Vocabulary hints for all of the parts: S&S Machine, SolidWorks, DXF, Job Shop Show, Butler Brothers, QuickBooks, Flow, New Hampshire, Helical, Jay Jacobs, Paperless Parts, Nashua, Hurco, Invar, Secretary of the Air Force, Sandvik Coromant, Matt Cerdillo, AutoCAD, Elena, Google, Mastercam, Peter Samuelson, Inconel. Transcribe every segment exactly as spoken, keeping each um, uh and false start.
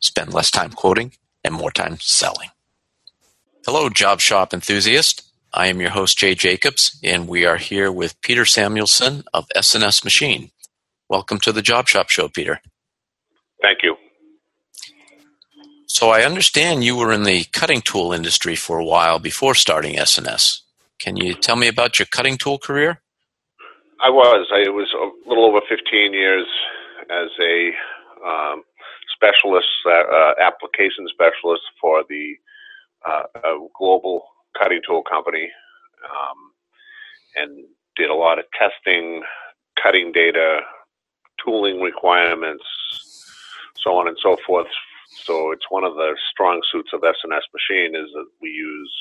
Spend less time quoting and more time selling. Hello, Job Shop enthusiast. I am your host, Jay Jacobs, and we are here with Peter Samuelson of S and S Machine. Welcome to the Job Shop Show, Peter. Thank you. So I understand you were in the cutting tool industry for a while before starting S and S. Can you tell me about your cutting tool career? I was. I was a little over fifteen years as a um, specialist, uh, application specialist for the uh, global cutting tool company, um, and did a lot of testing, cutting data, tooling requirements, so on and so forth. So it's one of the strong suits of S and S Machine is that we use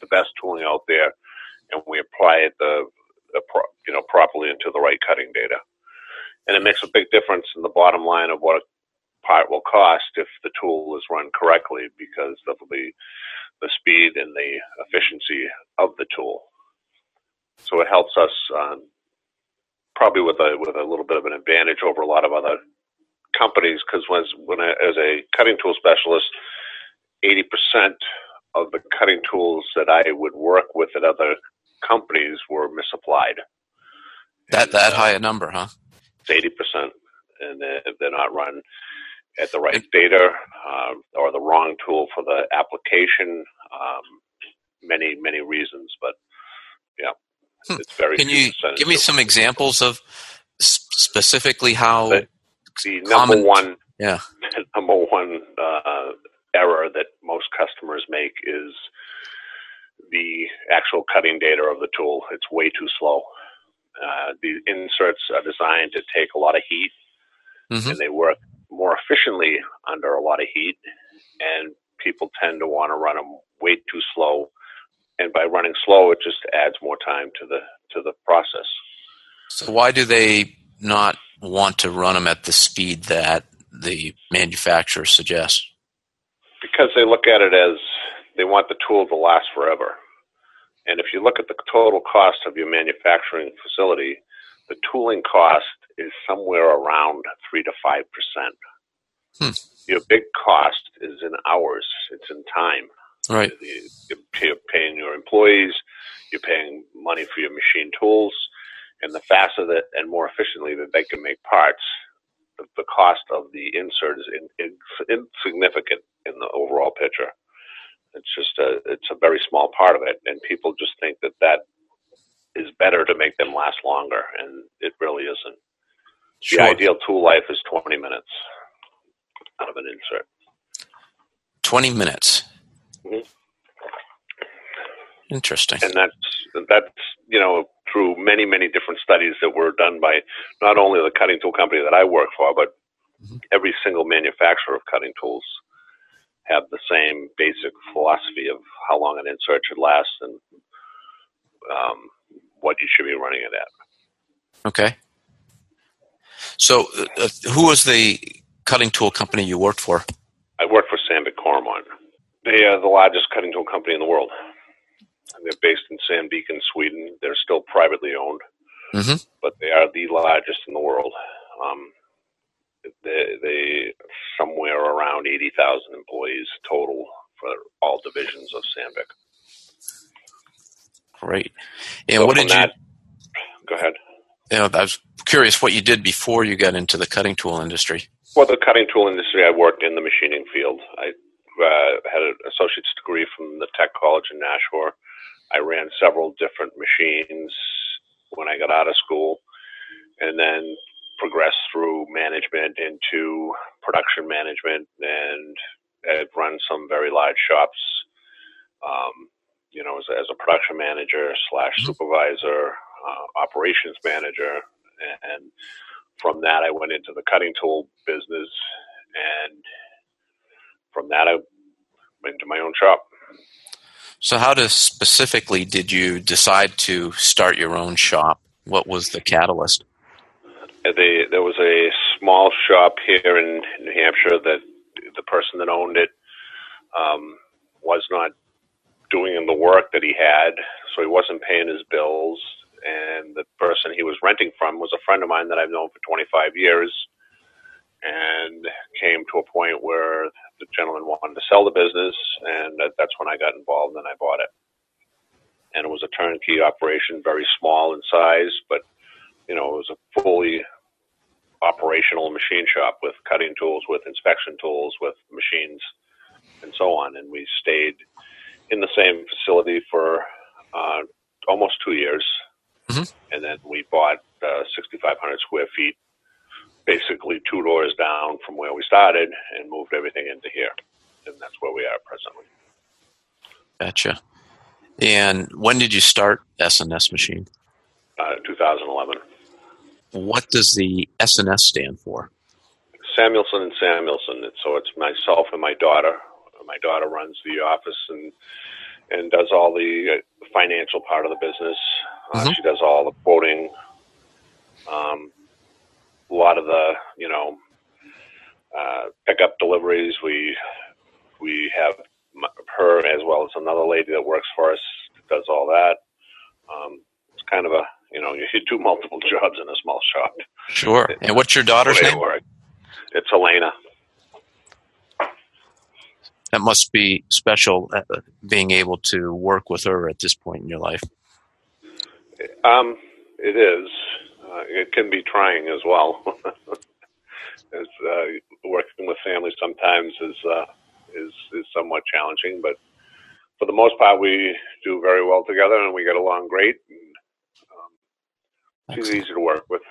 the best tooling out there, and we apply it the, the pro, you know properly into the right cutting data, and it makes a big difference in the bottom line of what a part will cost if the tool is run correctly, because of the the speed and the efficiency of the tool. So it helps us um, probably with a with a little bit of an advantage over a lot of other companies, because when, when I, as a cutting tool specialist, eighty percent of the cutting tools that I would work with at other companies were misapplied. That and, that uh, high a number, huh? It's eighty percent, and they're not run at the right it, data uh, or the wrong tool for the application. Um, many many reasons, but yeah, hmm. it's very. Can you give me some examples of specifically how? But, The number Common. one, yeah. the number one uh, error that most customers make is the actual cutting data of the tool. It's way too slow. Uh, the inserts are designed to take a lot of heat, mm-hmm. and they work more efficiently under a lot of heat. And people tend to want to run them way too slow. And by running slow, it just adds more time to the to the process. So why do they not want to run them at the speed that the manufacturer suggests? Because they look at it as they want the tool to last forever. And if you look at the total cost of your manufacturing facility, the tooling cost is somewhere around three to five percent. Hmm. Your big cost is in hours. It's in time. Right. You're paying your employees. You're paying money for your machine tools. And the faster that and more efficiently that they can make parts, the, the cost of the insert is in, in, insignificant in the overall picture. It's just a, it's a very small part of it, and people just think that that is better to make them last longer, and it really isn't. Sure. The ideal tool life is twenty minutes out of an insert. twenty minutes. Mm-hmm. Interesting. And that's that's you know. through many, many different studies that were done by not only the cutting tool company that I work for, but mm-hmm. every single manufacturer of cutting tools have the same basic philosophy of how long an insert should last and um, what you should be running it at. Okay. So uh, who was the cutting tool company you worked for? I worked for Sandvik Coromant. They are the largest cutting tool company in the world. They're based in Sandvik in Sweden. They're still privately owned, mm-hmm. but they are the largest in the world. Um, they, they somewhere around eighty thousand employees total for all divisions of Sandvik. Great. And so what did that, you? Go ahead. You know, I was curious what you did before you got into the cutting tool industry. Well, the cutting tool industry, I worked in the machining field. I uh, had an associate's degree from the Tech College in Nashua. I ran several different machines when I got out of school, and then progressed through management into production management, and I've run some very large shops, um, you know, as, as a production manager slash supervisor, uh, operations manager. And from that, I went into the cutting tool business, and from that, I went to my own shop. So how to specifically did you decide to start your own shop? What was the catalyst? They, there was a small shop here in New Hampshire that the person that owned it um, was not doing the work that he had, so he wasn't paying his bills. And the person he was renting from was a friend of mine that I've known for twenty-five years, and came to a point where the gentleman wanted to sell the business, and that's when I got involved and I bought it. And it was a turnkey operation, very small in size, but, you know, it was a fully operational machine shop with cutting tools, with inspection tools, with machines, and so on. And we stayed in the same facility for uh, almost two years. Mm-hmm. And then we bought uh, sixty-five hundred square feet, basically two doors down from where we started, and moved everything into here. And that's where we are presently. Gotcha. And when did you start S and S Machine? Uh, two thousand eleven. What does the S and S stand for? Samuelson and Samuelson. And so it's myself and my daughter. My daughter runs the office and and does all the financial part of the business. Uh, mm-hmm. She does all the quoting, um, a lot of the, you know, uh, pickup deliveries. We we have her as well as another lady that works for us that does all that. Um, it's kind of a, you know, you do multiple jobs in a small shop. Sure. It, and what's your daughter's name? It it's Elena. That must be special, uh, being able to work with her at this point in your life. Um, it is. Uh, it can be trying as well. It's, uh, working with family sometimes is, uh, is is somewhat challenging, but for the most part, we do very well together, and we get along great. And, um, she's easy to work with,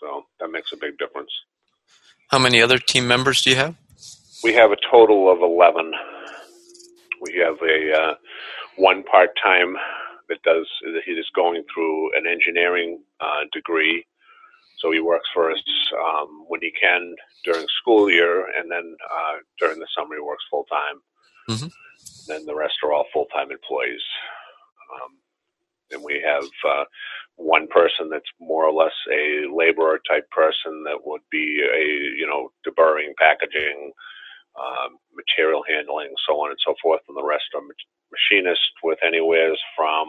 so that makes a big difference. How many other team members do you have? We have a total of eleven. We have a uh, one part-time that does. He is going through an engineering uh, degree, so he works for us um, when he can during school year, and then uh, during the summer he works full-time. Mm-hmm. Then the rest are all full-time employees. Um, and we have uh, one person that's more or less a laborer-type person that would be a, you know, deburring, packaging, Um, material handling, so on and so forth, and the rest are mach- machinists with anywhere from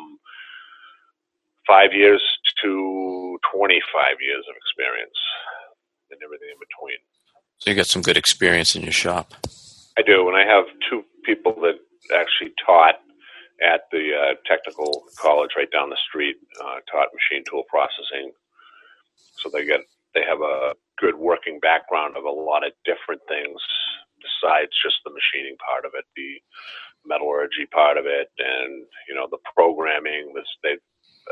five years to twenty-five years of experience and everything in between. So you got some good experience in your shop. I do, and I have two people that actually taught at the uh, technical college right down the street, uh, taught machine tool processing, so they get they have a good working background of a lot of different things besides just the machining part of it, the metallurgy part of it, and, you know, the programming. This, they,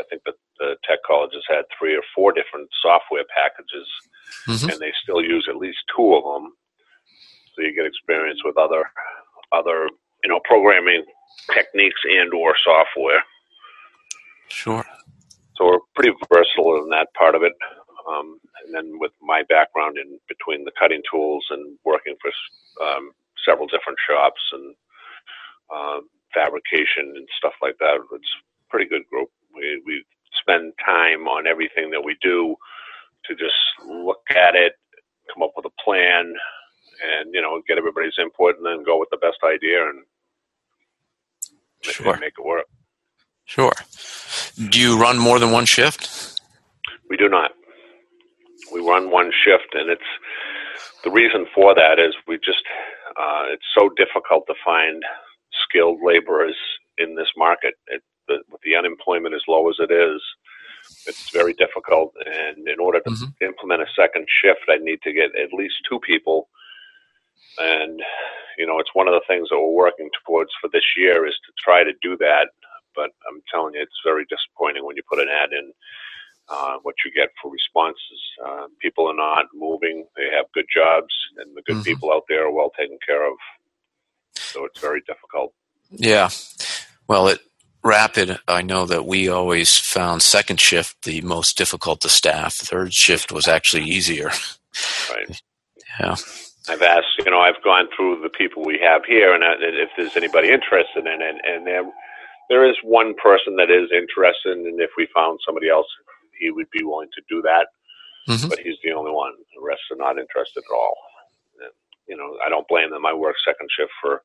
I think that the tech college has had three or four different software packages, mm-hmm. and they still use at least two of them. So you get experience with other, other, you know, programming techniques and or software. Sure. So we're pretty versatile in that part of it. Um, and then with my background in between the cutting tools and working for um, several different shops and uh, fabrication and stuff like that, it's a pretty good group. We, we spend time on everything that we do to just look at it, come up with a plan, and, you know, get everybody's input and then go with the best idea and sure. make, make it work. Sure. Do you run more than one shift? We do not. We run one shift, and it's the reason for that is we just uh, it's so difficult to find skilled laborers in this market. It, the, with the unemployment as low as it is, it's very difficult. And in order to mm-hmm. implement a second shift, I need to get at least two people And, you know, it's one of the things that we're working towards for this year is to try to do that. But I'm telling you, it's very disappointing when you put an ad in, uh, what you get for responses. Uh, people are not moving. They have good jobs, and the good mm-hmm. people out there are well taken care of. So it's very difficult. Yeah. Well, at Rapid, I know that we always found second shift the most difficult to staff. Third shift was actually easier. Right. Yeah. I've asked, you know, I've gone through the people we have here, and if there's anybody interested in it, and there, there is one person that is interested, and if we found somebody else, he would be willing to do that, mm-hmm. but he's the only one. The rest are not interested at all. And, you know, I don't blame them. I worked second shift for,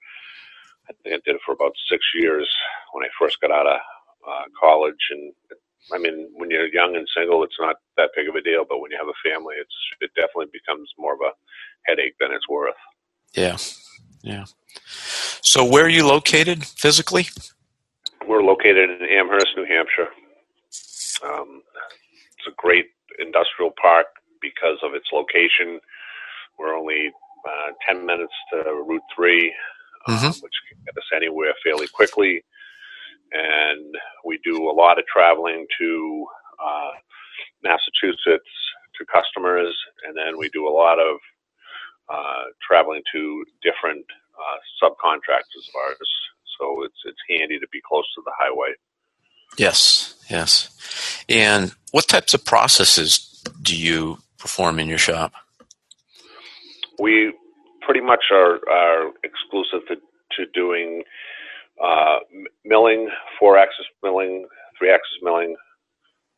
I think I did it for about six years when I first got out of uh, college, and I mean, when you're young and single, it's not that big of a deal. But when you have a family, it's it definitely becomes more of a headache than it's worth. Yeah, yeah. So where are you located physically? We're located in Amherst, New Hampshire. Um, it's a great industrial park because of its location. We're only uh, ten minutes to Route three, um, mm-hmm. which can get us anywhere fairly quickly. And we do a lot of traveling to uh, Massachusetts to customers, and then we do a lot of uh, traveling to different uh, subcontractors of ours. So it's it's handy to be close to the highway. Yes, yes. And what types of processes do you perform in your shop? We pretty much are, are exclusive to, to doing Uh, milling, four-axis milling, three-axis milling.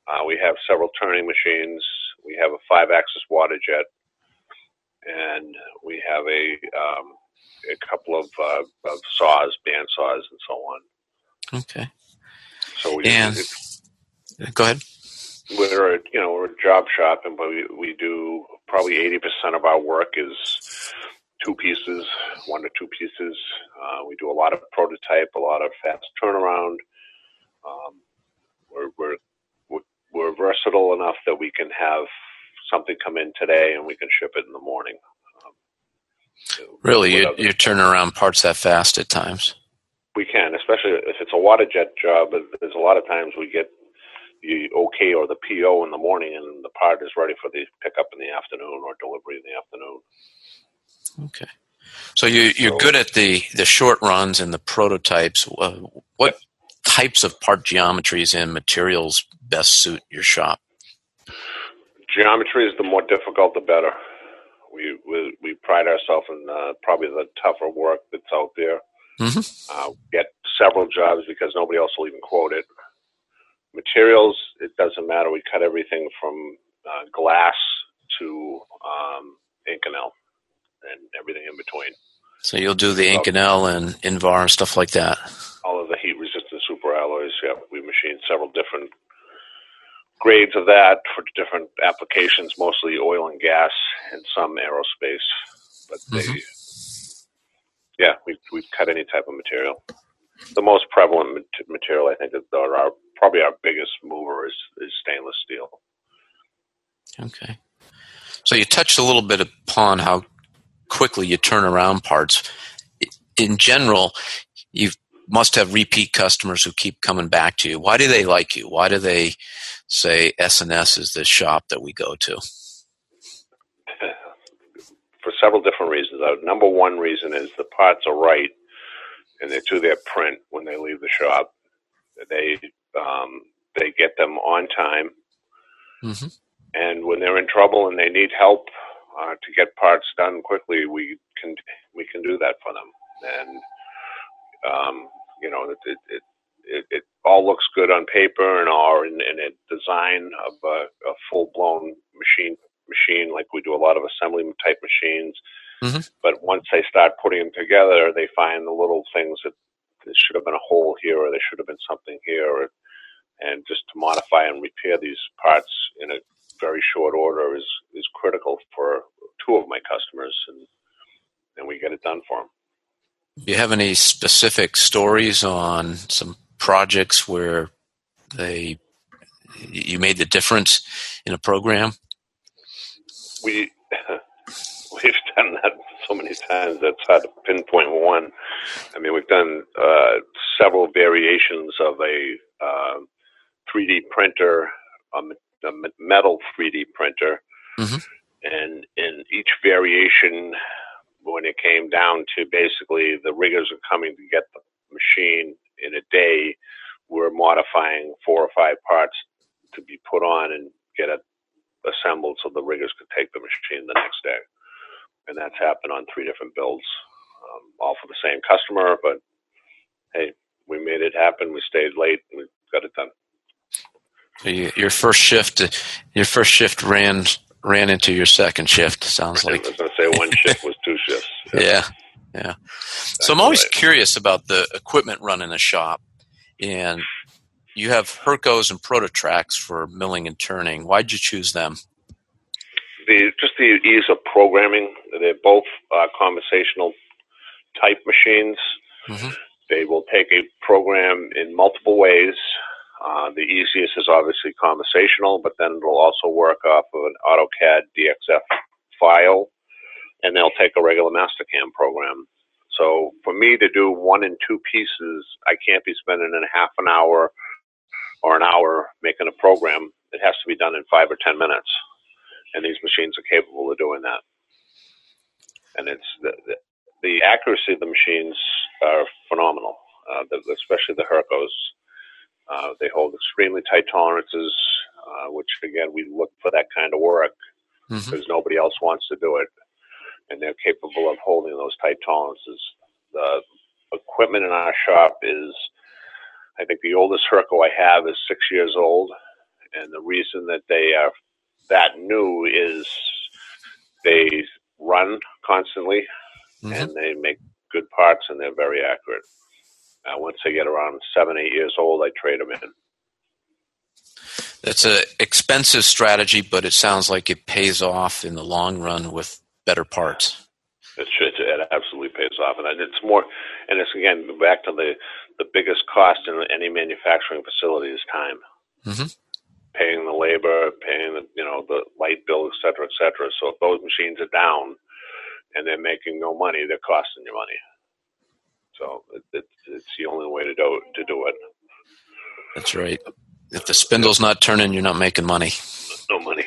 Uh, we have several turning machines. We have a five-axis water jet, and we have a um, a couple of, uh, of saws, band saws, and so on. Okay. So we and, it, go ahead. We're a, you know we're a job shop, and we we do probably eighty percent of our work is two pieces, one to two pieces. Uh, we do a lot of prototype, a lot of fast turnaround. Um, we're, we're, we're versatile enough that we can have something come in today and we can ship it in the morning. Um, so really, you, you turn around parts that fast at times? We can, especially if it's a water jet job. There's a lot of times we get the okay or the P O in the morning and the part is ready for the pickup in the afternoon or delivery in the afternoon. Okay. So you, you're good at the, the short runs and the prototypes. Uh, what types of part geometries and materials best suit your shop? Geometries, the more difficult, the better. We we, we pride ourselves in uh, probably the tougher work that's out there. Mm-hmm. Uh, get several jobs because nobody else will even quote it. Materials, it doesn't matter. We cut everything from uh, glass to um, Inconel and everything in between. So you'll do the Inconel and Invar and stuff like that? All of the heat-resistant superalloys, yeah. We machine several different grades of that for different applications, mostly oil and gas and some aerospace. But they, mm-hmm. yeah, we we cut any type of material. The most prevalent material, I think, is our, probably our biggest mover is, is stainless steel. Okay. So you touched a little bit upon how quickly you turn around parts. In general, you must have repeat customers who keep coming back to you. Why do they like you? Why do they say S and S is the shop that we go to? For several different reasons. Our number one reason is the parts are right and they're to their print when they leave the shop. They um, they get them on time. Mm-hmm. And when they're in trouble and they need help, Uh, to get parts done quickly, we can we can do that for them, and um, you know it it, it it it all looks good on paper and all, and, and a design of a, a full blown machine machine like we do a lot of assembly type machines. Mm-hmm. But once they start putting them together, they find the little things that there should have been a hole here, or there should have been something here, or, and just to modify and repair these parts in a very short order is, is critical for two of my customers, and and we get it done for them. Do you have any specific stories on some projects where they you made the difference in a program? We, we've done that so many times that it's hard to pinpoint one. I mean, we've done uh, several variations of a uh, three D printer, a, a metal three D printer, mm-hmm. and in each variation, when it came down to basically the riggers are coming to get the machine in a day, we're modifying four or five parts to be put on and get it assembled so the riggers could take the machine the next day. And that's happened on three different builds, um, all for the same customer, but hey, we made it happen. We stayed late and we got it done. So you, your first shift, your first shift ran ran into your second shift. Sounds like. I was going to say one shift was two shifts. Yeah, yeah. yeah. So I'm always right. curious about the equipment run in a shop, and you have Hurcos and ProtoTraks for milling and turning. Why'd you choose them? The, just the ease of programming. They're both uh, conversational type machines. Mm-hmm. They will take a program in multiple ways. Uh, the easiest is obviously conversational, but then it'll also work off of an AutoCAD D X F file, and they'll take a regular Mastercam program. So for me to do one and two pieces, I can't be spending a half an hour or an hour making a program. It has to be done in five or ten minutes. And these machines are capable of doing that. And it's the the, the accuracy of the machines are phenomenal, uh, the, especially the Hurcos. Uh, they hold extremely tight tolerances, uh, which, again, we look for that kind of work because mm-hmm. nobody else wants to do it. And they're capable of holding those tight tolerances. The equipment in our shop is, I think the oldest Hurco I have is six years old. And the reason that they are that new is they run constantly mm-hmm. and they make good parts and they're very accurate. Uh, once they get around seven, eight years old, I trade them in. That's an expensive strategy, but it sounds like it pays off in the long run with better parts. It, should, it absolutely pays off. And it's more, and it's again, back to the, the biggest cost in any manufacturing facility is time. Mm-hmm. Paying the labor, paying the, you know, the light bill, et cetera, et cetera. So if those machines are down and they're making no money, they're costing you money. So it, it, it's the only way to do, to do it. That's right. If the spindle's not turning, you're not making money. No money.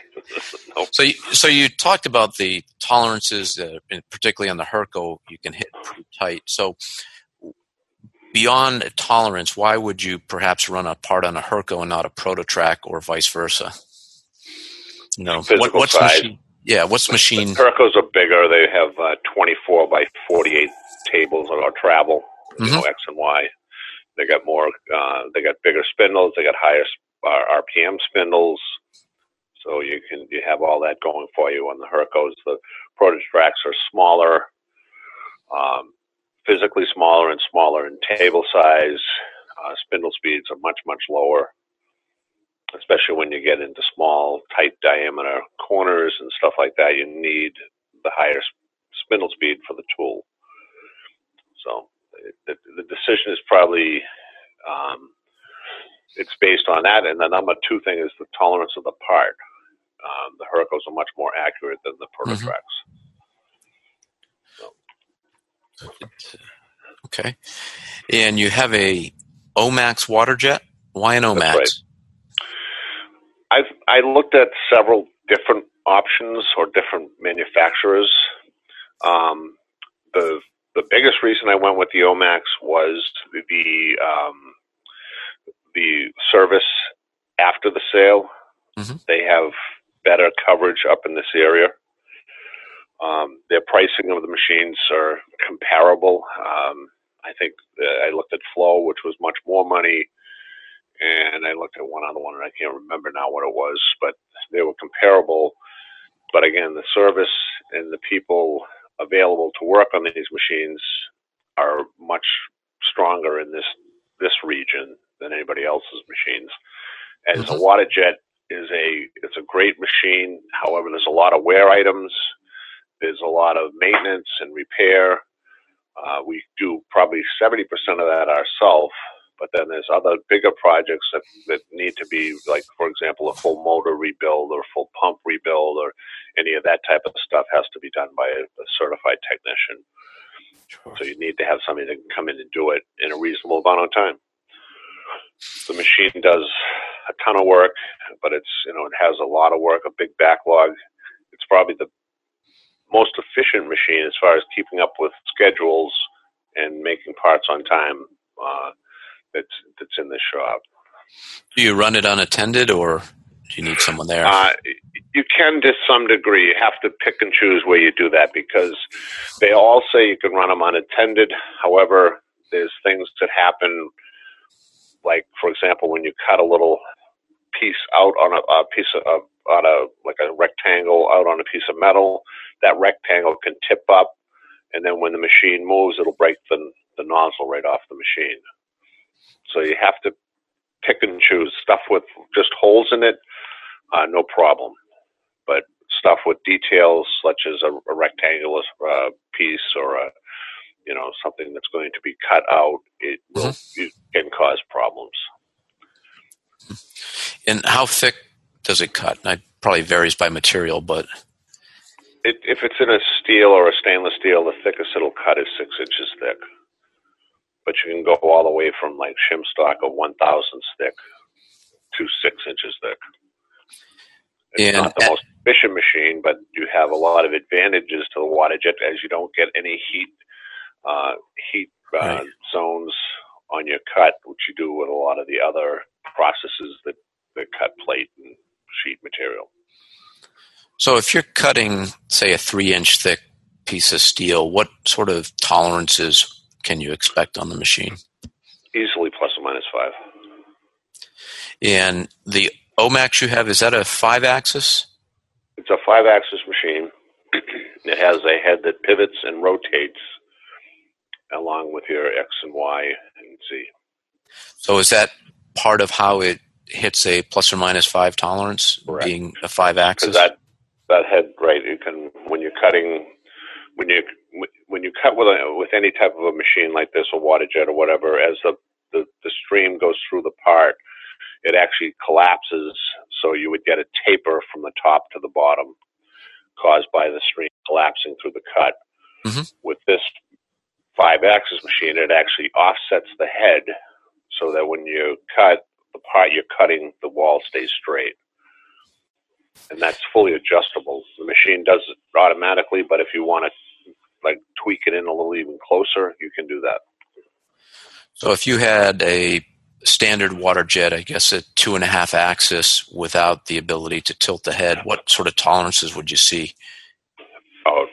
No. So, you, so you talked about the tolerances, uh, particularly on the Hurco, you can hit pretty tight. So beyond a tolerance, why would you perhaps run a part on a Hurco and not a ProtoTrak or vice versa? No, what, what's size. Machine? Yeah, what's machine? The Hurcos are bigger. They have uh, twenty-four by forty-eight tables on our travel, you mm-hmm. know, X and Y. They got more. Uh, they got bigger spindles. They got higher uh, R P M spindles. So you can you have all that going for you on the Hurcos. The ProtoTraks are smaller, um, physically smaller and smaller in table size. Uh, spindle speeds are much much lower, especially when you get into small, tight diameter corners and stuff like that. You need the higher spindle speed for the tool. So the, the decision is probably, um, it's based on that. And the number two thing is the tolerance of the part. Um, the Hurcos are much more accurate than the ProtoTraks. Mm-hmm. So. Okay. And you have a O MAX water jet? Why an O MAX? That's right. I've, I looked at several different options or different manufacturers. Um, the the biggest reason I went with the O MAX was the um, the service after the sale. Mm-hmm. They have better coverage up in this area. Um, their pricing of the machines are comparable. Um, I think uh, I looked at Flow, which was much more money. And I looked at one other one, and I can't remember now what it was, but they were comparable. But again, the service and the people available to work on these machines are much stronger in this this region than anybody else's machines. As mm-hmm. a water jet is a it's a great machine. However, there's a lot of wear items. There's a lot of maintenance and repair. Uh, we do probably seventy percent of that ourselves. But then there's other bigger projects that, that need to be, like, for example, a full motor rebuild or a full pump rebuild or any of that type of stuff has to be done by a, a certified technician. Sure. So you need to have somebody that can come in and do it in a reasonable amount of time. The machine does a ton of work, but it's, you know, it has a lot of work, a big backlog. It's probably the most efficient machine as far as keeping up with schedules and making parts on time. Uh, that's that's in the shop. Do you run it unattended, or do you need someone there? Uh, you can to some degree. You have to pick and choose where you do that, because they all say you can run them unattended. However, there's things that happen, like, for example, when you cut a little piece out on a, a piece of uh, on a like a rectangle out on a piece of metal, that rectangle can tip up, and then when the machine moves, it'll break the the nozzle right off the machine. So you have to pick and choose stuff with just holes in it, uh, no problem. But stuff with details, such as a, a rectangular uh, piece or a, you know, something that's going to be cut out, it will it can cause problems. And how thick does it cut? It probably varies by material, but it, if it's in a steel or a stainless steel, the thickest it'll cut is six inches thick. But you can go all the way from, like, shim stock of one thousandths thick to six inches thick. It's and not the most efficient machine, but you have a lot of advantages to the water jet, as you don't get any heat uh, heat uh, right. zones on your cut, which you do with a lot of the other processes that, that cut plate and sheet material. So if you're cutting, say, a three-inch thick piece of steel, what sort of tolerances can you expect on the machine? Easily plus or minus five. And the O MAX you have, is that a five-axis? It's a five-axis machine. It has a head that pivots and rotates along with your X and Y and Z. So is that part of how it hits a plus or minus five tolerance, correct, being a five-axis? That, that head, right, you can, when you're cutting, when you when you cut with a, with any type of a machine like this, a water jet or whatever, as the, the, the stream goes through the part, it actually collapses, so you would get a taper from the top to the bottom caused by the stream collapsing through the cut. Mm-hmm. With this five-axis machine, it actually offsets the head so that when you cut the part you're cutting, the wall stays straight. And that's fully adjustable. The machine does it automatically, but if you want to, like, tweak it in a little even closer, you can do that. So if you had a standard water jet, I guess a two and a half axis without the ability to tilt the head, what sort of tolerances would you see? Oh,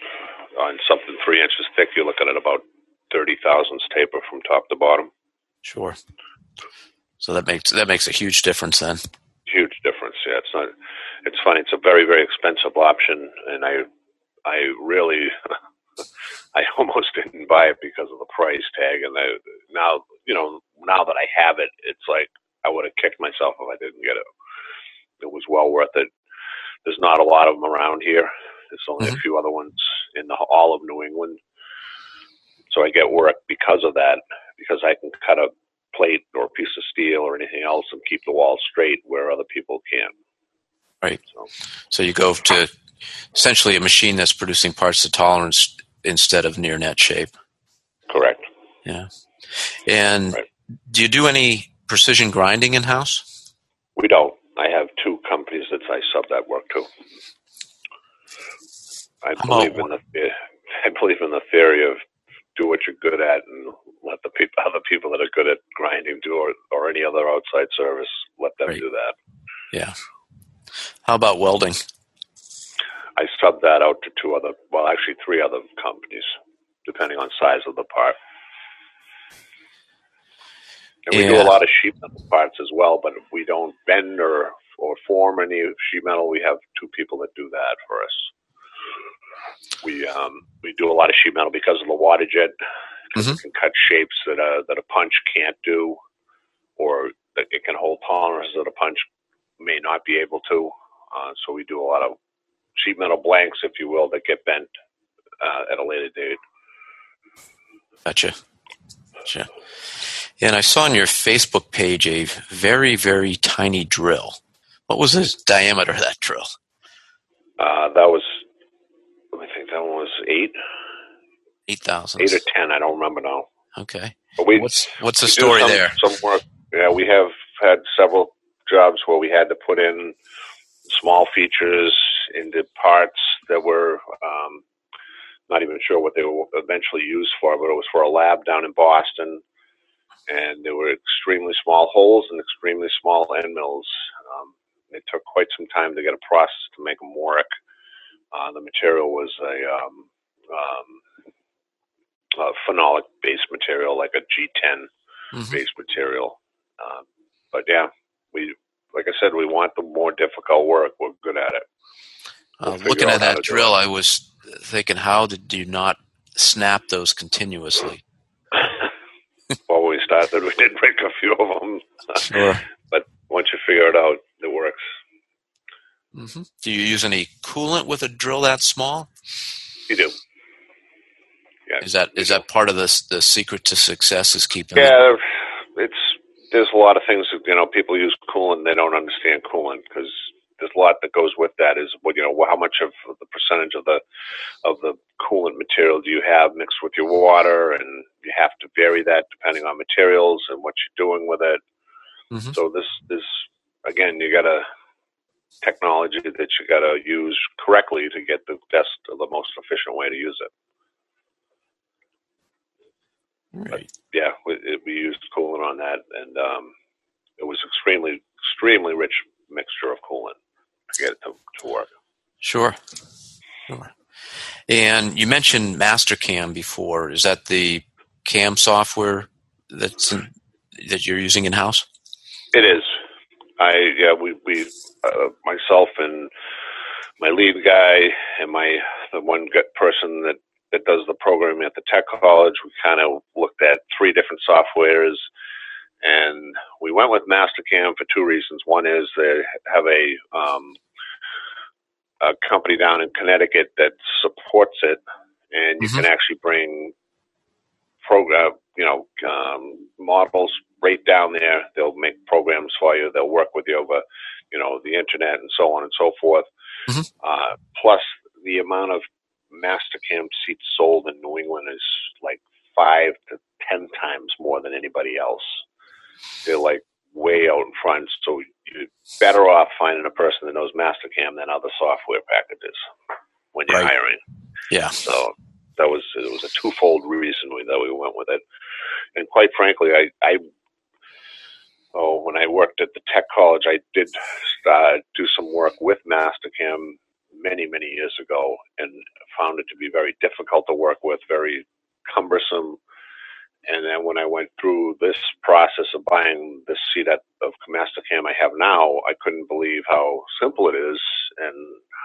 on something three inches thick, you're looking at about thirty thousandths taper from top to bottom. Sure. So that makes that makes a huge difference then. Huge difference. Yeah, it's not. It's funny. It's a very very expensive option, and I I really. I almost didn't buy it because of the price tag, and I, now you know. Now that I have it, it's like I would have kicked myself if I didn't get it. It was well worth it. There's not a lot of them around here. There's only mm-hmm. a few other ones in the, all of New England. So I get work because of that, because I can cut a plate or a piece of steel or anything else and keep the wall straight where other people can't. Right. So, so you go to essentially a machine that's producing parts to tolerance instead of near net shape. Correct. Yeah. And right. Do you do any precision grinding in-house? We don't. I have two companies that I sub that work to. I believe in the I believe in the theory of do what you're good at and let the people, other people that are good at grinding do, or, or any other outside service, let them right. do that. Yeah. How about welding? I sub that out to two other, well, actually three other companies, depending on size of the part. And we yeah. do a lot of sheet metal parts as well, but if we don't bend or, or form any sheet metal, we have two people that do that for us. We um, we do a lot of sheet metal because of the water jet. Mm-hmm. We can cut shapes that a, that a punch can't do, or that it can hold tolerances that a punch may not be able to. Uh, so we do a lot of sheet metal blanks, if you will, that get bent uh, at a later date. Gotcha. Gotcha. And I saw on your Facebook page a very, very tiny drill. What was the diameter of that drill? Uh, that was, I think that one was eight. Eight thousand. Eight or ten, I don't remember now. Okay. But we, what's what's the story some, there? Some work, yeah, we have had several jobs where we had to put in small features into parts that were um, not even sure what they were eventually used for, but it was for a lab down in Boston. And there were extremely small holes and extremely small end mills. Um, it took quite some time to get a process to make them work. Uh, the material was a, um, um, a phenolic-based material, like a G ten-based mm-hmm. material. Um, but, yeah, we like I said, we want the more difficult work. We're good at it. We'll uh, looking at that drill, I was thinking, how did you not snap those continuously? Before we started, we did break a few of them. Sure. But once you figure it out, it works. Mm-hmm. Do you use any coolant with a drill that small? You do. Yeah. Is that is that part of the the secret to success? Is keeping yeah. It? It's there's a lot of things that, you know, people use coolant and they don't understand coolant, because there's a lot that goes with that. Is what you know how much of the percentage of the of the coolant material do you have mixed with your water, and you have to vary that depending on materials and what you're doing with it. Mm-hmm. So this this again, you got a technology that you got to use correctly to get the best, the most efficient way to use it. Right. But yeah, we, we used coolant on that, and um, it was extremely extremely rich mixture of coolant to get it to, to work. Sure. Sure. And you mentioned Mastercam before. Is that the C A M software that's in, that you're using in house? It is. I yeah we we uh, myself and my lead guy and my the one person that, that does the programming at the tech college. We kind of looked at three different softwares, and we went with Mastercam for two reasons. One is they have a um, a company down in Connecticut that supports it, and you mm-hmm. can actually bring program, you know, um, models right down there. They'll make programs for you. They'll work with you over, you know, the internet and so on and so forth. Mm-hmm. Uh, plus, the amount of Mastercam seats sold in New England is like five to ten times more than anybody else. They're like way out in front, so you're better off finding a person that knows Mastercam than other software packages when you're right. hiring. Yeah. So that was it was a twofold reason that we went with it. And quite frankly, I, I oh, when I worked at the tech college, I did uh, do some work with Mastercam many, many years ago, and found it to be very difficult to work with, very cumbersome. And then when I went through this process of buying this seat at, of Mastercam I have now, I couldn't believe how simple it is and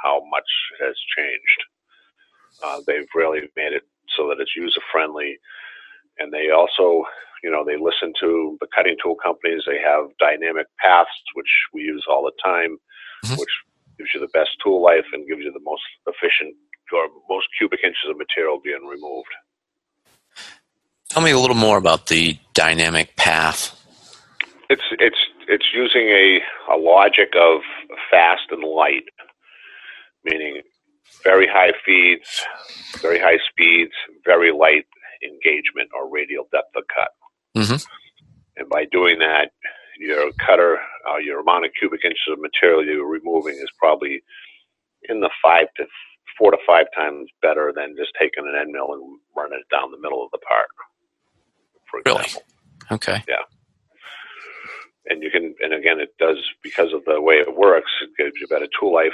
how much has changed. Uh, they've really made it so that it's user-friendly. And they also, you know, they listen to the cutting tool companies. They have dynamic paths, which we use all the time, mm-hmm. which gives you the best tool life and gives you the most efficient or most cubic inches of material being removed. Tell me a little more about the dynamic path. It's it's it's using a, a logic of fast and light, meaning very high feeds, very high speeds, very light engagement or radial depth of cut. Mm-hmm. And by doing that, your cutter, uh, your amount of cubic inches of material you're removing is probably in the five to four to five times better than just taking an end mill and running it down the middle of the part. For example. Really? Okay. Yeah. And you can, and again, it does, because of the way it works, it gives you better tool life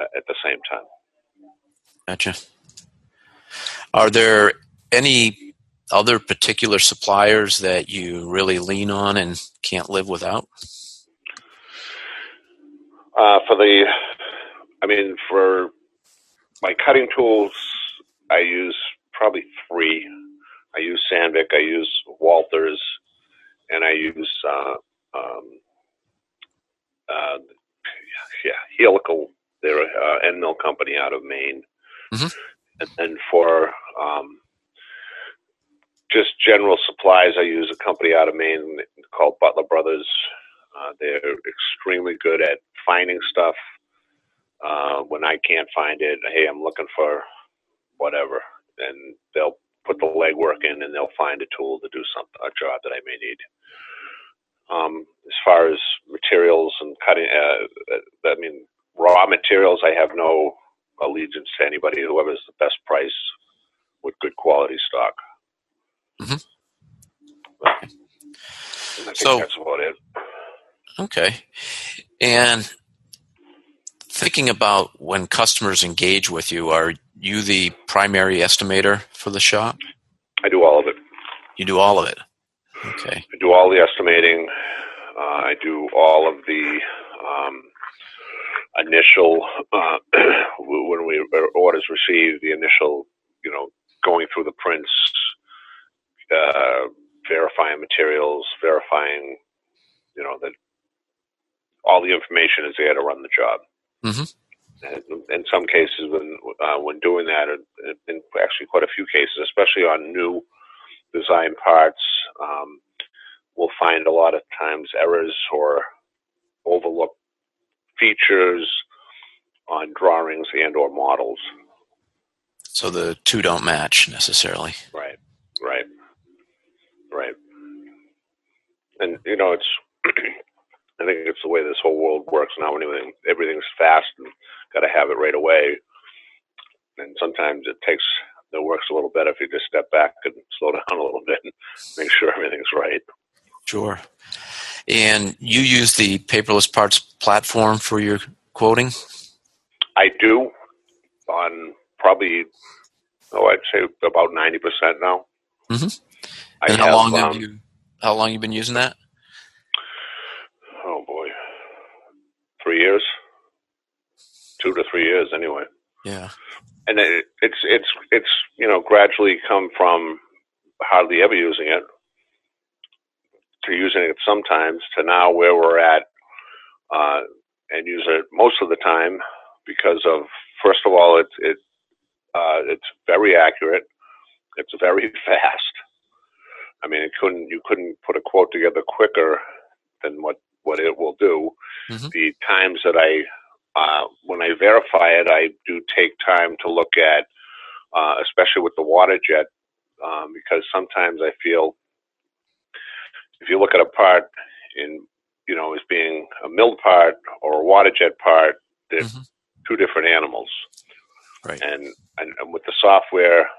uh, at the same time. Gotcha. Are there any other particular suppliers that you really lean on and can't live without? Uh, for the, I mean, for my cutting tools, I use probably three. I use Sandvik, I use Walters, and I use uh, um, uh, yeah, Helical. They're an uh, end mill company out of Maine. Mm-hmm. And then for um, just general supplies, I use a company out of Maine called Butler Brothers. Uh, they're extremely good at finding stuff. Uh, when I can't find it, hey, I'm looking for whatever, and they'll put the legwork in and they'll find a tool to do some a job that I may need. Um, as far as materials and cutting, uh, I mean, raw materials, I have no allegiance to anybody. Whoever's the best price with good quality stock. Mm-hmm. I think so, that's about it. Okay. And thinking about when customers engage with you, are you the primary estimator for the shop? I do all of it. You do all of it? Okay. I do all the estimating. Uh, I do all of the um, initial, uh, when we orders received, the initial, you know, going through the prints, uh, verifying materials, verifying, you know, that all the information is there to run the job. Mm-hmm. And in some cases, when uh, when doing that, in actually quite a few cases, especially on new design parts, um, we'll find a lot of times errors or overlooked features on drawings and or models. So the two don't match necessarily. Right, right, right. And, you know, it's I think it's the way this whole world works now. Everything, everything's fast and got to have it right away. And sometimes it takes it works a little better if you just step back and slow down a little bit and make sure everything's right. Sure. And you use the Paperless Parts platform for your quoting? I do on probably, oh, I'd say about ninety percent now. Mm-hmm. I and how have, long have um, you how long you been using that? Oh boy, three years, two to three years anyway. Yeah, and it, it's it's it's you know gradually come from hardly ever using it to using it sometimes to now where we're at uh, and use it most of the time because of first of all it's it uh, it's very accurate, it's very fast. I mean, it couldn't you couldn't put a quote together quicker than what. what it will do. Mm-hmm. The times that I, uh, when I verify it, I do take time to look at, uh, especially with the water jet, um, because sometimes I feel if you look at a part in, you know, as being a milled part or a water jet part, they're mm-hmm. two different animals. Right. And, and, and with the software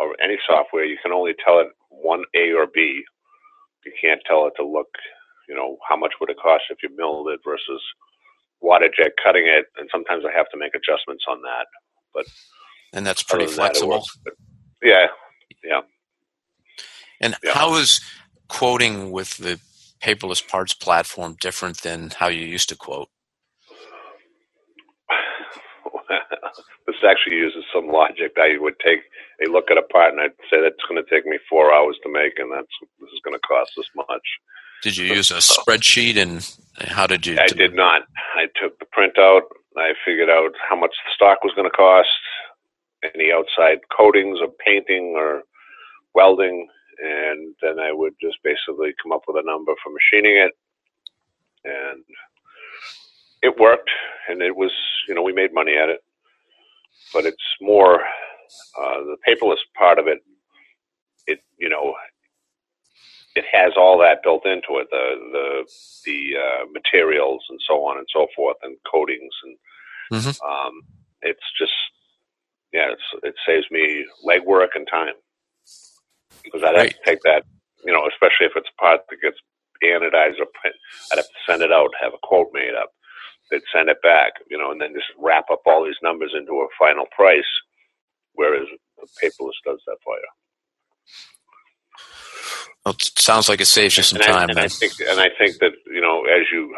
or any software, you can only tell it one A or B. You can't tell it to look you know, how much would it cost if you milled it versus water jet cutting it? And sometimes I have to make adjustments on that. But and that's pretty flexible. That, yeah, yeah. And yeah. How is quoting with the Paperless Parts platform different than how you used to quote? This actually uses some logic. I would take a look at a part and I'd say that's going to take me four hours to make and that's this is going to cost this much. Did you use a spreadsheet, and how did you? I did not. I took the printout. I figured out how much the stock was going to cost, any outside coatings or painting or welding, and then I would just basically come up with a number for machining it, and it worked. And it was, you know, we made money at it, but it's more uh, the paperless part of it. It, you know. It has all that built into it, the the, the uh, materials and so on and so forth, and coatings, and mm-hmm. um, it's just yeah, it's, it saves me legwork and time because I'd right. have to take that, you know, especially if it's a part that gets anodized or print, I'd have to send it out, have a quote made up, they'd send it back, you know, and then just wrap up all these numbers into a final price, whereas the paperless does that for you. Well, it sounds like it saves you some and time. I, and, I think, and I think that, you know, as you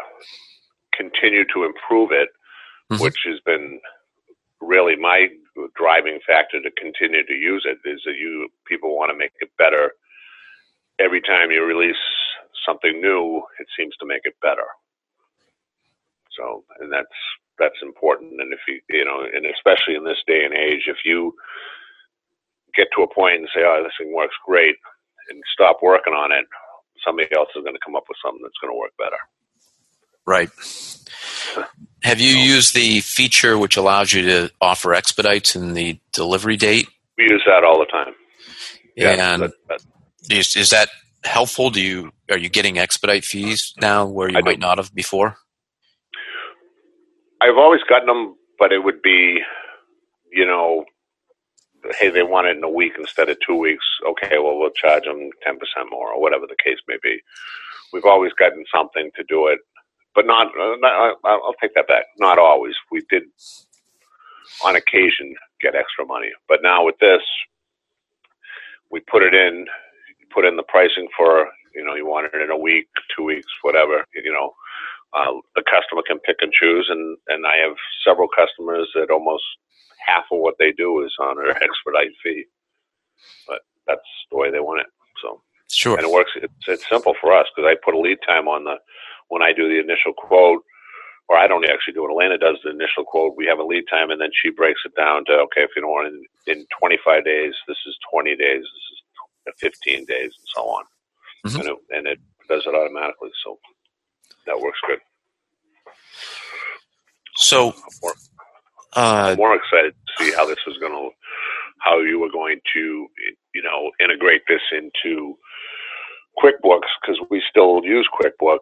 continue to improve it, mm-hmm. which has been really my driving factor to continue to use it, is that you people want to make it better. Every time you release something new, it seems to make it better. So, and that's that's important. And if you, you know, and especially in this day and age, if you get to a point and say, oh, this thing works great, and stop working on it, somebody else is going to come up with something that's going to work better. Right. Have you used the feature which allows you to offer expedites in the delivery date? We use that all the time. Yeah, and that, that, is, is that helpful? Do you are you getting expedite fees now where you I might do. not have before? I've always gotten them, but it would be, you know, hey, they want it in a week instead of two weeks. Okay, well, we'll charge them ten percent more or whatever the case may be. We've always gotten something to do it, but not, not I'll take that back. Not always. We did, on occasion, get extra money. But now with this, we put it in, put in the pricing for, you know, you want it in a week, two weeks, whatever, you know. Uh, the customer can pick and choose, and, and I have several customers that almost half of what they do is on an expedite fee, but that's the way they want it. So sure, and it works. It's, it's simple for us because I put a lead time on the when I do the initial quote, or I don't actually do it. Elena does the initial quote. We have a lead time, and then she breaks it down to okay, if you don't want it in, in twenty-five days, this is twenty days, this is fifteen days, and so on, mm-hmm. and, it, and it does it automatically. So. That works good. So, I'm more, uh, I'm more excited to see how this is going to, how you were going to, you know, integrate this into QuickBooks because we still use QuickBooks,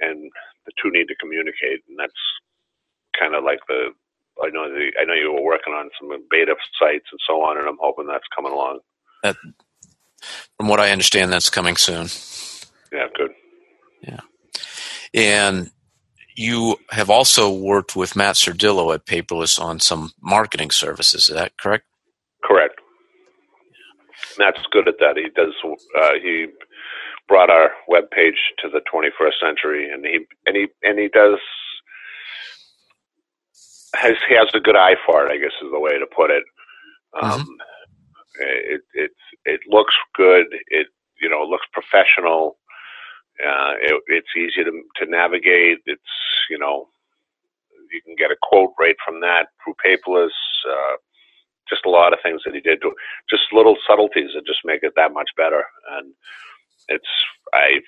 and the two need to communicate, and that's kind of like the. I know the. I know you were working on some beta sites and so on, and I'm hoping that's coming along. That, from what I understand, that's coming soon. Yeah. Good. Yeah. And you have also worked with Matt Cerdillo at Paperless on some marketing services. Is that correct? Correct. Matt's good at that. He does. Uh, he brought our webpage to the twenty-first century, and he and he and he does. Has he has a good eye for it, I guess is the way to put it. Um, mm-hmm. It it it looks good. It you know it looks professional. Uh, it, it's easy to, to navigate. It's, you know, you can get a quote right from that through Paperless. Uh, just a lot of things that he did. To, just little subtleties that just make it that much better. And it's, I've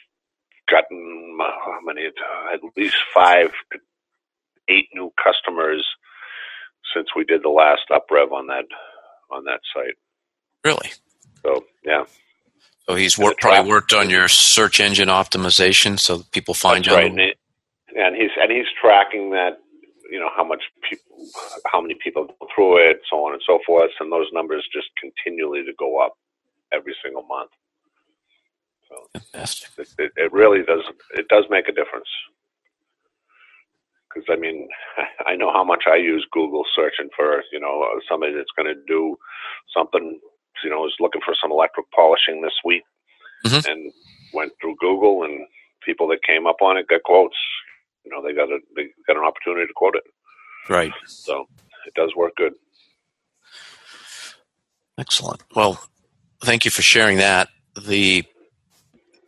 gotten how many, at least five to eight new customers since we did the last uprev on that, on that site. Really? So, yeah. So he's worked, probably worked on your search engine optimization, so people find That's you. Right, and, it, and he's and he's tracking that, you know, how much people, how many people go through it, so on and so forth, and those numbers just continually to go up every single month. So fantastic. It, it, it really does. It does make a difference because I mean, I know how much I use Google searching for, you know, somebody that's going to do something. You know, I was looking for some electric polishing this week mm-hmm. and went through Google, and people that came up on it got quotes. You know, they got a, they got an opportunity to quote it. Right. So it does work good. Excellent. Well, thank you for sharing that. The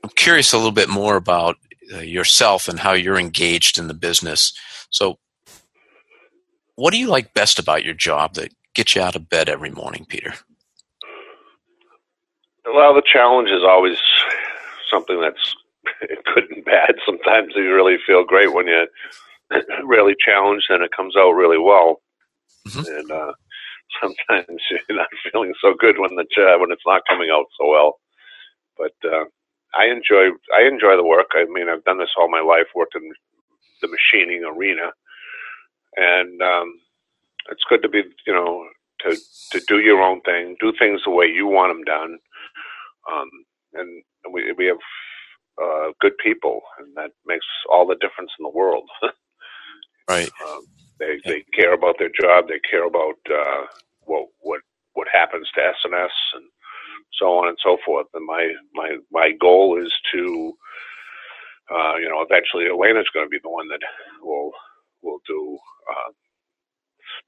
I'm curious a little bit more about uh, yourself and how you're engaged in the business. So what do you like best about your job that gets you out of bed every morning, Peter? Well, the challenge is always something that's good and bad. Sometimes you really feel great when you're really challenged and it comes out really well. Mm-hmm. And uh, sometimes you're not feeling so good when the uh, when it's not coming out so well. But uh, I enjoy I enjoy the work. I mean, I've done this all my life, worked in the machining arena, and um, it's good to be you know to to do your own thing, do things the way you want them done. Um, and, and we we have uh, good people, and that makes all the difference in the world. Right. Um, they yeah. they care about their job. They care about uh, what what what happens to S and S, and so on and so forth. And my my, my goal is to, uh, you know, eventually Elena's going to be the one that will will do uh,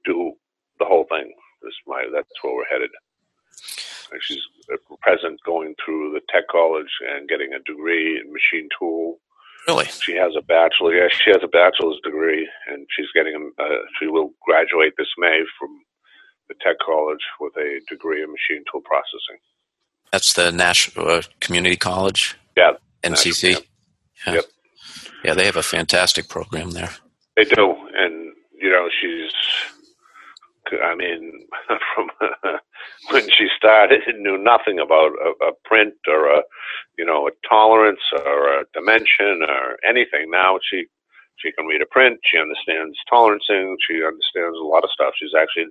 do the whole thing. This my that's where we're headed. She's at present going through the tech college and getting a degree in machine tool. Really? She has a bachelor. Yeah, she has a bachelor's degree, and she's getting. A, uh, she will graduate this May from the tech college with a degree in machine tool processing. That's the Nashua Community College. Yeah. N C C. Nashua, yeah. Yeah. Yep. Yeah, they have a fantastic program there. They do, and you know, she's. I mean, from uh, when she started, knew nothing about a, a print or a, you know, a tolerance or a dimension or anything. Now she she can read a print. She understands tolerancing. She understands a lot of stuff. She's actually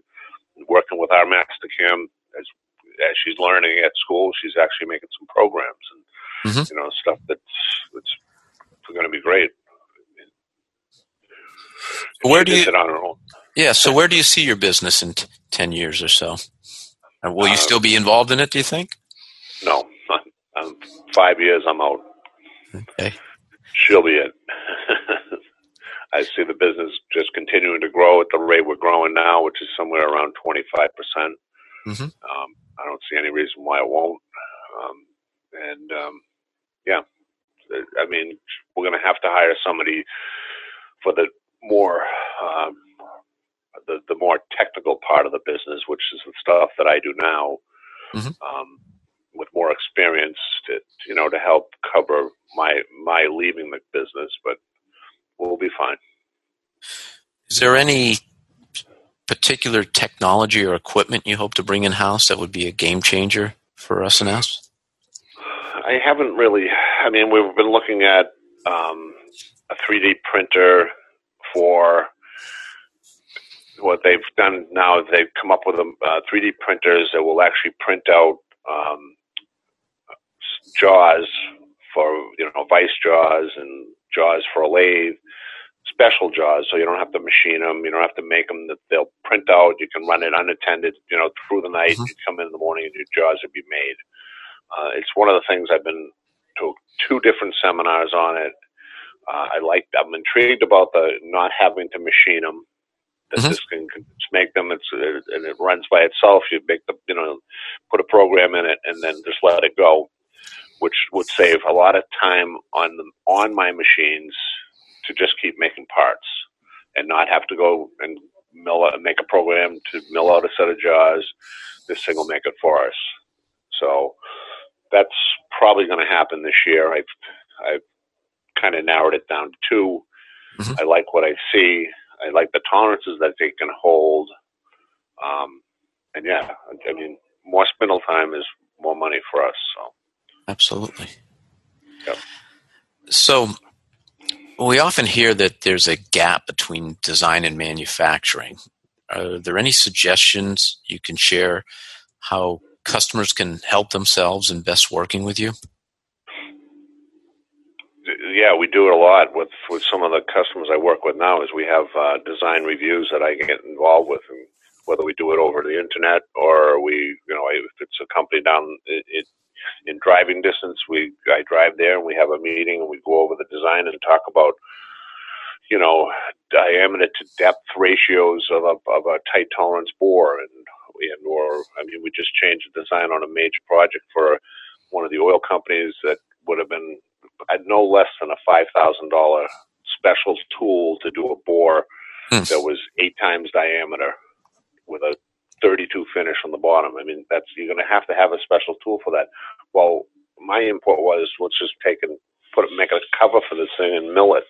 working with our Mastercam as as she's learning at school. She's actually making some programs and mm-hmm. you know stuff that's that's going to be great. Where do you? It on her own. Yeah, so where do you see your business in t- ten years or so? And will you uh, still be involved in it, do you think? No. I'm, I'm five years, I'm out. Okay. She'll be it. I see the business just continuing to grow at the rate we're growing now, which is somewhere around twenty-five percent. Mm-hmm. Um, I don't see any reason why it won't. Um, and, um, yeah, I mean, we're going to have to hire somebody for the more um, – The, the more technical part of the business, which is the stuff that I do now, mm-hmm. um, with more experience, to, you know, to help cover my my leaving the business, but we'll be fine. Is there any particular technology or equipment you hope to bring in house that would be a game changer for S and S? I haven't really. I mean, we've been looking at um, a three D printer for. What they've done now is they've come up with a, uh, three D printers that will actually print out um, jaws for, you know, vice jaws and jaws for a lathe, special jaws, so you don't have to machine them, you don't have to make them. That they'll print out, you can run it unattended, you know, through the night, mm-hmm. you come in in the morning and your jaws will be made. Uh, it's one of the things I've been to two different seminars on it. Uh, I like, I'm intrigued about the not having to machine them. That mm-hmm. this can, can make them, it's, it, and it runs by itself. You make the, you know, put a program in it, and then just let it go, which would save a lot of time on the, on my machines to just keep making parts and not have to go and mill out, make a program to mill out a set of jaws. This thing will make it for us. So that's probably going to happen this year. I've I've kind of narrowed it down to two. Mm-hmm. I like what I see. I like the tolerances that they can hold. Um, and yeah, I mean, more spindle time is more money for us. So, absolutely. Yep. So we often hear that there's a gap between design and manufacturing. Are there any suggestions you can share how customers can help themselves in best working with you? Yeah, we do it a lot with, with some of the customers I work with now is we have uh, design reviews that I get involved with, and whether we do it over the internet or we, you know, if it's a company down it, it, in driving distance, we I drive there and we have a meeting and we go over the design and talk about, you know, diameter to depth ratios of a, of a tight tolerance bore. And, and or, I mean, we just changed the design on a major project for one of the oil companies that would have been at no less than a five thousand dollars special tool to do a bore hmm. that was eight times diameter with a thirty-two finish on the bottom. I mean, that's you're going to have to have a special tool for that. Well, my input was let's just take and put it, make a cover for this thing and mill it.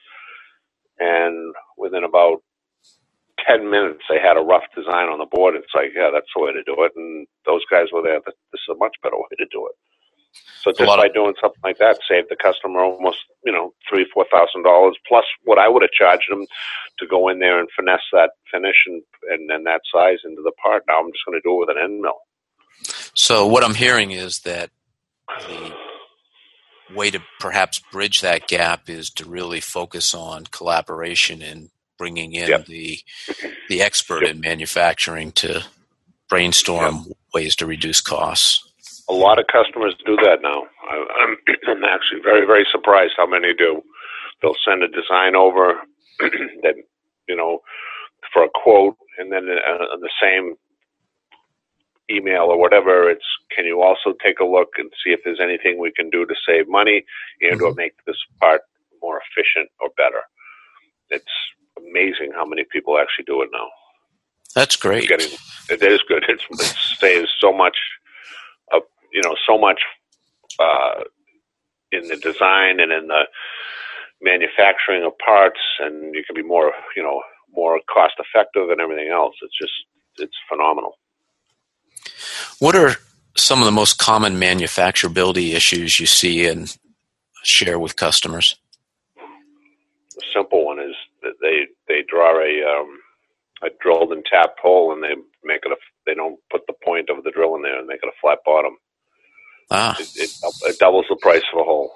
And within about ten minutes, they had a rough design on the board. It's like, yeah, that's the way to do it. And those guys were there. This is a much better way to do it. So just by of, doing something like that, saved the customer almost, you know, three, four thousand dollars plus what I would have charged them to go in there and finesse that finish and and, and that size into the part. Now I'm just going to do it with an end mill. So what I'm hearing is that the way to perhaps bridge that gap is to really focus on collaboration and bringing in yep. the the expert yep. in manufacturing to brainstorm yep. ways to reduce costs. A lot of customers do that now. I, I'm actually very, very surprised how many do. They'll send a design over, that you know, for a quote, and then uh, the same email or whatever. It's can you also take a look and see if there's anything we can do to save money and or make this part more efficient or better. It's amazing how many people actually do it now. That's great. Getting, it is good. It's, it saves so much. you know, so much uh, in the design and in the manufacturing of parts, and you can be more, you know, more cost effective and everything else. It's just, it's phenomenal. What are some of the most common manufacturability issues you see and share with customers? The simple one is that they, they draw a, um, a drilled and tapped hole, and they make it a, they don't put the point of the drill in there and make it a flat bottom. Ah. It, it, it doubles the price of a hole.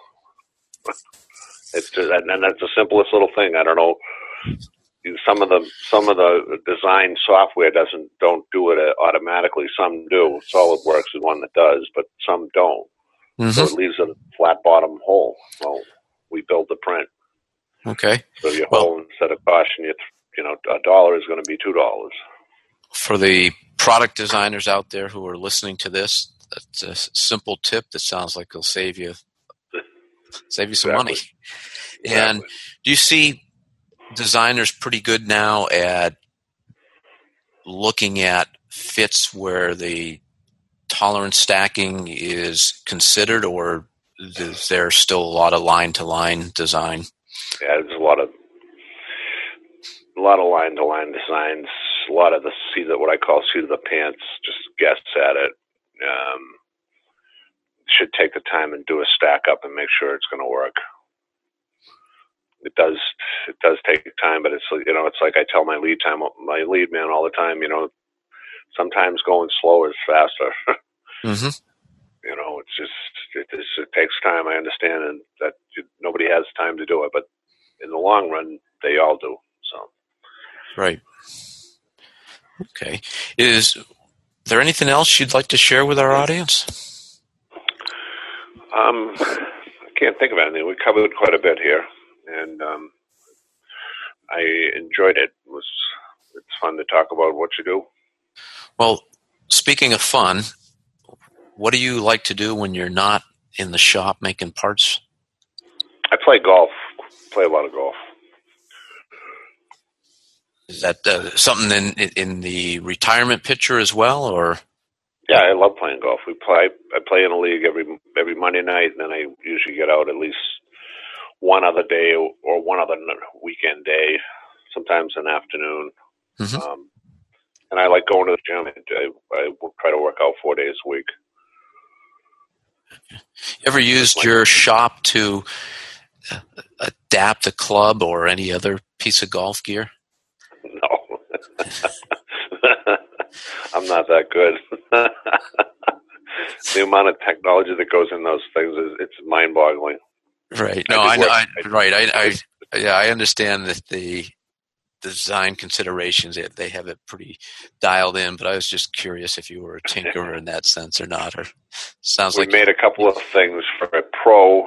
It's just, and that's the simplest little thing. I don't know. Some of the some of the design software doesn't don't do it automatically. Some do. SolidWorks is one that does, but some don't. Mm-hmm. So it leaves a flat bottom hole. Well, we build the print. Okay. So your well, hole, instead of costing you, you know, a dollar is going to be two dollars. For the product designers out there who are listening to this, that's a simple tip that sounds like it'll save you. Save you some exactly. money. And exactly. do you see designers pretty good now at looking at fits where the tolerance stacking is considered, or is there still a lot of line-to-line design? Yeah, there's a lot of a lot of line-to-line designs. A lot of the seat that what I call seat of the pants, just guess at it. Um, should take the time and do a stack up and make sure it's going to work. It does, it does take time, but it's, you know, it's like I tell my lead time, my lead man all the time, you know, sometimes going slower is faster. Mm-hmm. You know, it's just, it, it's, it takes time. I understand, and that nobody has time to do it, but in the long run, they all do. So. Right. Okay. Is there anything else you'd like to share with our audience? Um, I can't think of anything. We covered quite a bit here, and um, I enjoyed it. It was, it's fun to talk about what you do. Well, speaking of fun, what do you like to do when you're not in the shop making parts? I play golf. Play a lot of golf. Is that uh, something in in the retirement picture as well, or? Yeah, I love playing golf. We play. I play in a league every every Monday night, and then I usually get out at least one other day or one other weekend day, sometimes an afternoon. Mm-hmm. Um, and I like going to the gym. I, I try to work out four days a week. You ever used like, your shop to adapt a club or any other piece of golf gear? No. I'm not that good. The amount of technology that goes in those things is it's mind-boggling. Right. No, I, I know. I, right. I, I yeah, I understand that the design considerations they, they have it pretty dialed in. But I was just curious if you were a tinkerer in that sense or not. Or sounds we like we made a couple of things for a pro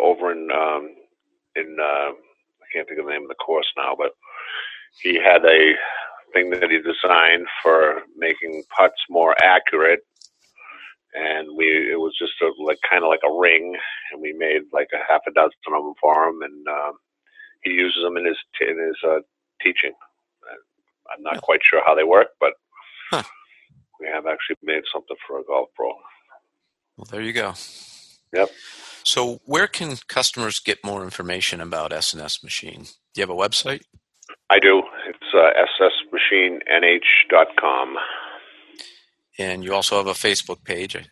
over in um, in uh, I can't think of the name of the course now, but he had a thing that he designed for making putts more accurate, and we it was just a, like kind of like a ring, and we made like a half a dozen of them for him, and um, he uses them in his in his uh, teaching. I'm not quite sure how they work, but huh. we have actually made something for a golf pro. Well, there you go. Yep. So, where can customers get more information about S and S Machine? Do you have a website? I do. It's uh, S S Machine N H dot com. And you also have a Facebook page. Yep.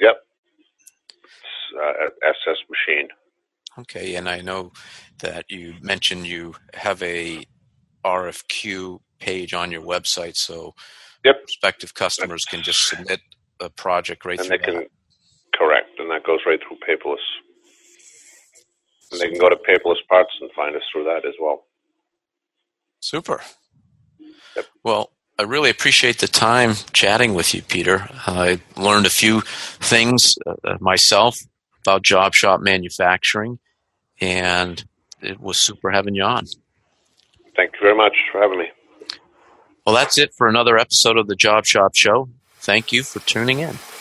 It's, uh, S S Machine. Okay, and I know that you mentioned you have a R F Q page on your website, so yep. prospective customers can just submit a project right and through they can, that. Correct, and that goes right through Paperless. And they can go to Paperless Parts and find us through that as well. Super. Well, I really appreciate the time chatting with you, Peter. I learned a few things uh, myself about job shop manufacturing, and it was super having you on. Thank you very much for having me. Well, that's it for another episode of the Job Shop Show. Thank you for tuning in.